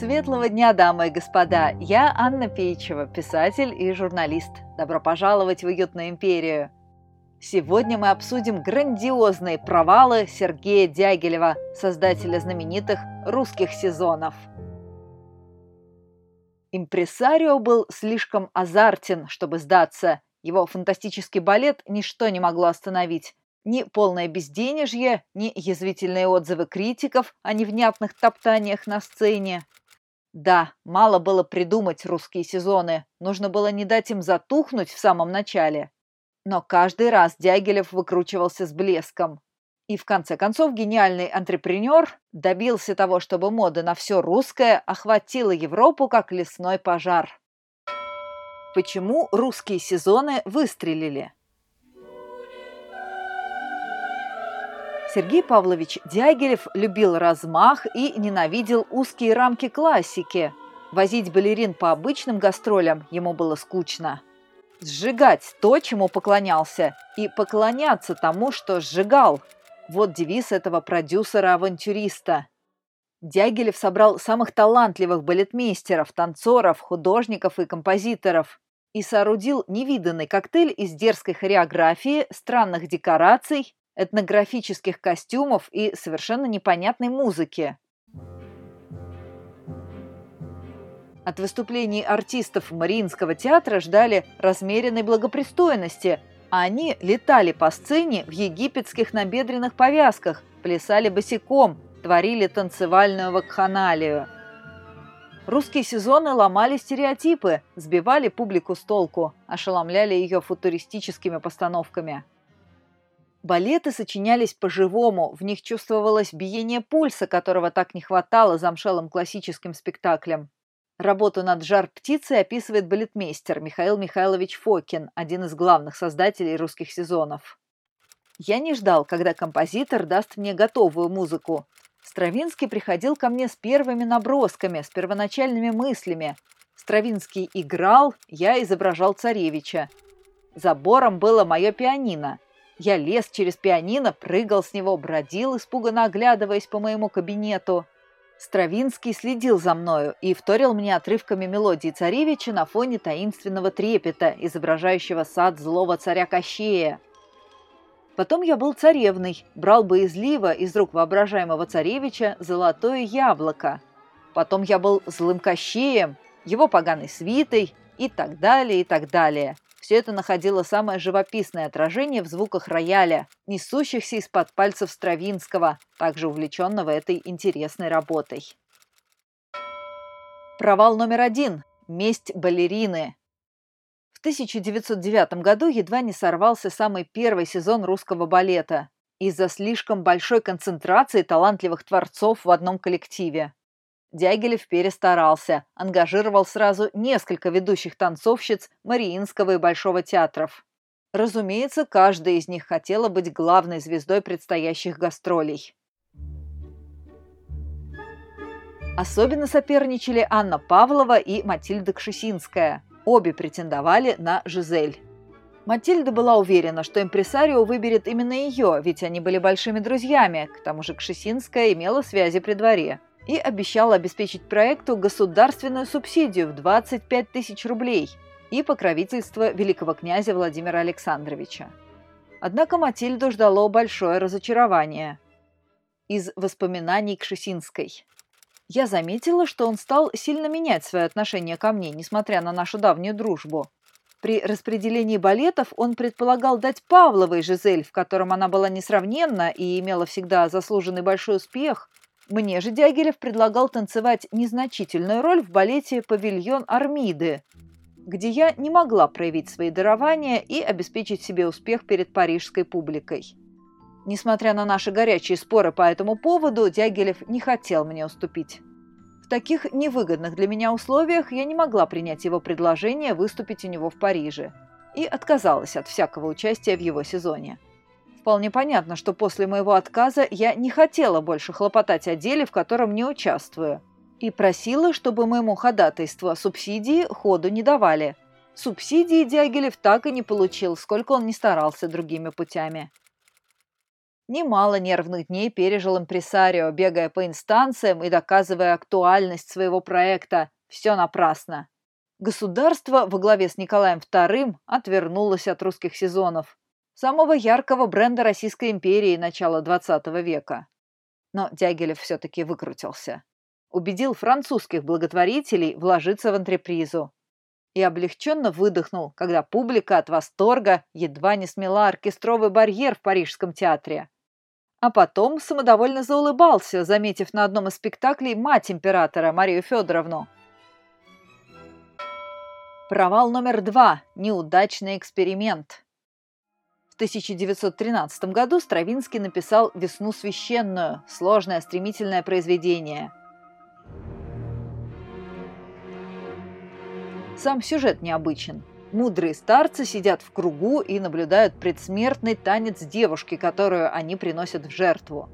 Светлого дня, дамы и господа! Я Анна Пейчева, писатель и журналист. Добро пожаловать в Уютную империю! Сегодня мы обсудим грандиозные провалы Сергея Дягилева, создателя знаменитых «Русских сезонов». Импресарио был слишком азартен, чтобы сдаться. Его фантастический балет ничто не могло остановить. Ни полное безденежье, ни язвительные отзывы критиков о невнятных топтаниях на сцене. Да, мало было придумать русские сезоны, нужно было не дать им затухнуть в самом начале. Но каждый раз Дягилев выкручивался с блеском. И в конце концов гениальный антрепренер добился того, чтобы мода на все русское охватила Европу как лесной пожар. Почему русские сезоны выстрелили? Сергей Павлович Дягилев любил размах и ненавидел узкие рамки классики. Возить балерин по обычным гастролям ему было скучно. Сжигать то, чему поклонялся, и поклоняться тому, что сжигал. Вот девиз этого продюсера-авантюриста. Дягилев собрал самых талантливых балетмейстеров, танцоров, художников и композиторов и соорудил невиданный коктейль из дерзкой хореографии, странных декораций, этнографических костюмов и совершенно непонятной музыки. От выступлений артистов Мариинского театра ждали размеренной благопристойности, а они летали по сцене в египетских набедренных повязках, плясали босиком, творили танцевальную вакханалию. Русские сезоны ломали стереотипы, сбивали публику с толку, ошеломляли ее футуристическими постановками. Балеты сочинялись по-живому, в них чувствовалось биение пульса, которого так не хватало замшелым классическим спектаклям. Работу над «Жар птицей» описывает балетмейстер Михаил Михайлович Фокин, один из главных создателей русских сезонов. «Я не ждал, когда композитор даст мне готовую музыку. Стравинский приходил ко мне с первыми набросками, с первоначальными мыслями. Стравинский играл, я изображал царевича. Забором было мое пианино. Я лез через пианино, прыгал с него, бродил, испуганно оглядываясь по моему кабинету. Стравинский следил за мною и вторил мне отрывками мелодии царевича на фоне таинственного трепета, изображающего сад злого царя Кощея. Потом я был царевной, брал боязливо из рук воображаемого царевича золотое яблоко. Потом я был злым Кощеем, его поганой свитой и так далее, и так далее». Все это находило самое живописное отражение в звуках рояля, несущихся из-под пальцев Стравинского, также увлеченного этой интересной работой. Провал номер один. Месть балерины. В 1909 году едва не сорвался самый первый сезон русского балета из-за слишком большой концентрации талантливых творцов в одном коллективе. Дягилев перестарался, ангажировал сразу несколько ведущих танцовщиц Мариинского и Большого театров. Разумеется, каждая из них хотела быть главной звездой предстоящих гастролей. Особенно соперничали Анна Павлова и Матильда Кшесинская. Обе претендовали на «Жизель». Матильда была уверена, что импресарио выберет именно ее, ведь они были большими друзьями, к тому же Кшесинская имела связи при дворе. И обещала обеспечить проекту государственную субсидию в 25 тысяч рублей и покровительство великого князя Владимира Александровича. Однако Матильду ждало большое разочарование. Из воспоминаний Кшесинской. «Я заметила, что он стал сильно менять свое отношение ко мне, несмотря на нашу давнюю дружбу. При распределении балетов он предполагал дать Павловой «Жизель», в котором она была несравненна и имела всегда заслуженный большой успех. Мне же Дягилев предлагал танцевать незначительную роль в балете «Павильон Армиды», где я не могла проявить свои дарования и обеспечить себе успех перед парижской публикой. Несмотря на наши горячие споры по этому поводу, Дягилев не хотел мне уступить. В таких невыгодных для меня условиях я не могла принять его предложение выступить у него в Париже и отказалась от всякого участия в его сезоне. Вполне понятно, что после моего отказа я не хотела больше хлопотать о деле, в котором не участвую, и просила, чтобы моему ходатайству о субсидии ходу не давали. Субсидии Дягилев так и не получил, сколько он ни старался другими путями. Немало нервных дней пережил импресарио, бегая по инстанциям и доказывая актуальность своего проекта. Все напрасно. Государство во главе с Николаем II отвернулось от русских сезонов, самого яркого бренда Российской империи начала XX века. Но Дягилев все-таки выкрутился. Убедил французских благотворителей вложиться в антрепризу. И облегченно выдохнул, когда публика от восторга едва не смела оркестровый барьер в Парижском театре. А потом самодовольно заулыбался, заметив на одном из спектаклей мать императора Марию Федоровну. Провал номер 2. Неудачный эксперимент. В 1913 году Стравинский написал «Весну священную», сложное стремительное произведение. Сам сюжет необычен. Мудрые старцы сидят в кругу и наблюдают предсмертный танец девушки, которую они приносят в жертву.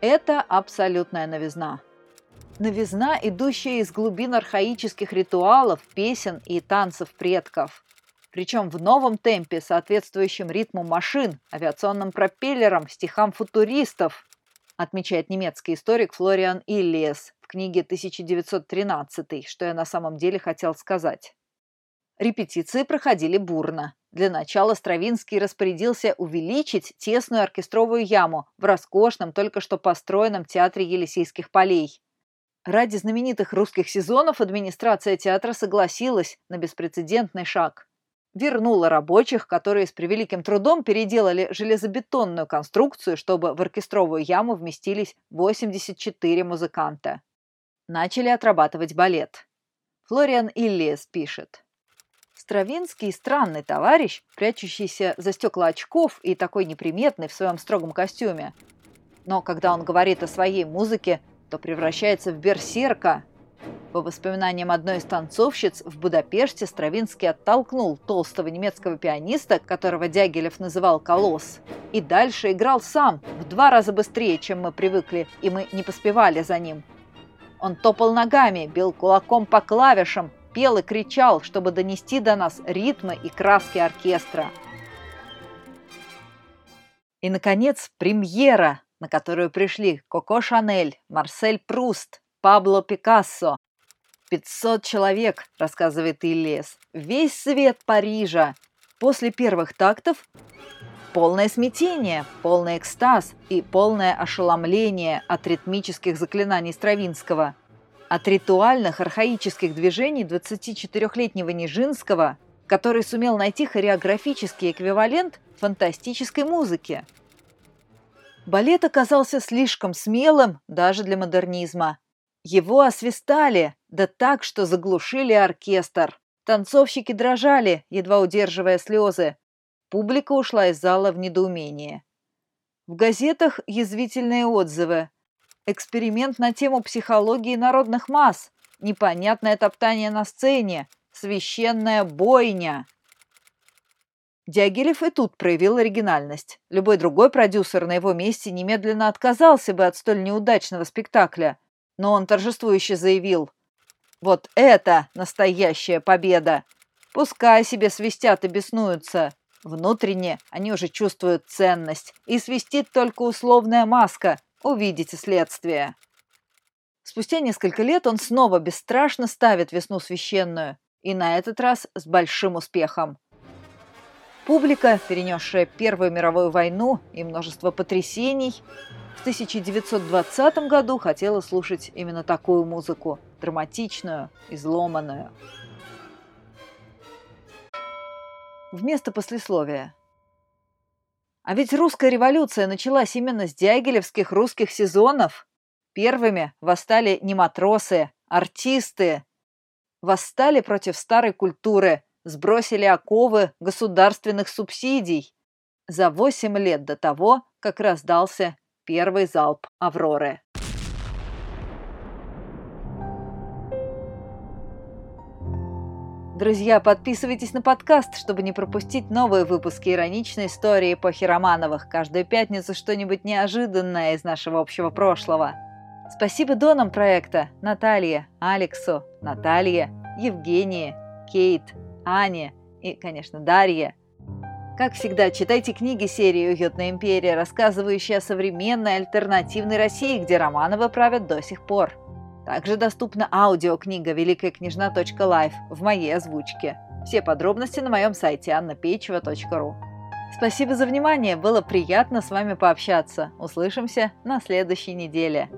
Это абсолютная новизна. Новизна, идущая из глубин архаических ритуалов, песен и танцев предков. Причем в новом темпе, соответствующем ритму машин, авиационным пропеллерам, стихам футуристов, отмечает немецкий историк Флориан Иллиес в книге 1913, что я на самом деле хотел сказать. Репетиции проходили бурно. Для начала Стравинский распорядился увеличить тесную оркестровую яму в роскошном, только что построенном театре Елисейских полей. Ради знаменитых русских сезонов администрация театра согласилась на беспрецедентный шаг. Вернула рабочих, которые с превеликим трудом переделали железобетонную конструкцию, чтобы в оркестровую яму вместились 84 музыканта. Начали отрабатывать балет. Флориан Иллиес пишет. Стравинский – странный товарищ, прячущийся за стекла очков и такой неприметный в своем строгом костюме. Но когда он говорит о своей музыке, то превращается в берсерка. По воспоминаниям одной из танцовщиц, в Будапеште Стравинский оттолкнул толстого немецкого пианиста, которого Дягилев называл «Колосс», и дальше играл сам в 2 раза быстрее, чем мы привыкли, и мы не поспевали за ним. Он топал ногами, бил кулаком по клавишам, пел и кричал, чтобы донести до нас ритмы и краски оркестра. И, наконец, премьера, на которую пришли Коко Шанель, Марсель Пруст, Пабло Пикассо. 500 человек, рассказывает Иллиес, весь свет Парижа. После первых тактов полное смятение, полный экстаз и полное ошеломление от ритмических заклинаний Стравинского, от ритуальных архаических движений 24-летнего Нижинского, который сумел найти хореографический эквивалент фантастической музыке. Балет оказался слишком смелым даже для модернизма. Его освистали, да так, что заглушили оркестр. Танцовщики дрожали, едва удерживая слезы. Публика ушла из зала в недоумении. В газетах язвительные отзывы. Эксперимент на тему психологии народных масс. Непонятное топтание на сцене. Священная бойня. Дягилев и тут проявил оригинальность. Любой другой продюсер на его месте немедленно отказался бы от столь неудачного спектакля. Но он торжествующе заявил: «Вот это настоящая победа! Пускай себе свистят и беснуются. Внутренне они уже чувствуют ценность. И свистит только условная маска. Увидите следствие». Спустя несколько лет он снова бесстрашно ставит «Весну священную». И на этот раз с большим успехом. Публика, перенесшая Первую мировую войну и множество потрясений, в 1920 году хотела слушать именно такую музыку – драматичную, изломанную. Вместо послесловия. А ведь русская революция началась именно с дягилевских русских сезонов. Первыми восстали не матросы, артисты. Восстали против старой культуры. Сбросили оковы государственных субсидий за 8 лет до того, как раздался первый залп «Авроры». Друзья, подписывайтесь на подкаст, чтобы не пропустить новые выпуски ироничной истории эпохи Романовых. Каждую пятницу что-нибудь неожиданное из нашего общего прошлого. Спасибо донам проекта Наталье, Алексу, Наталье, Евгении, Кейт, Ане и, конечно, Дарье. Как всегда, читайте книги серии «Уютная империя», рассказывающие о современной альтернативной России, где Романовы правят до сих пор. Также доступна аудиокнига «Великая княжна. Live» в моей озвучке. Все подробности на моем сайте annapeicheva.ru. Спасибо за внимание, было приятно с вами пообщаться. Услышимся на следующей неделе.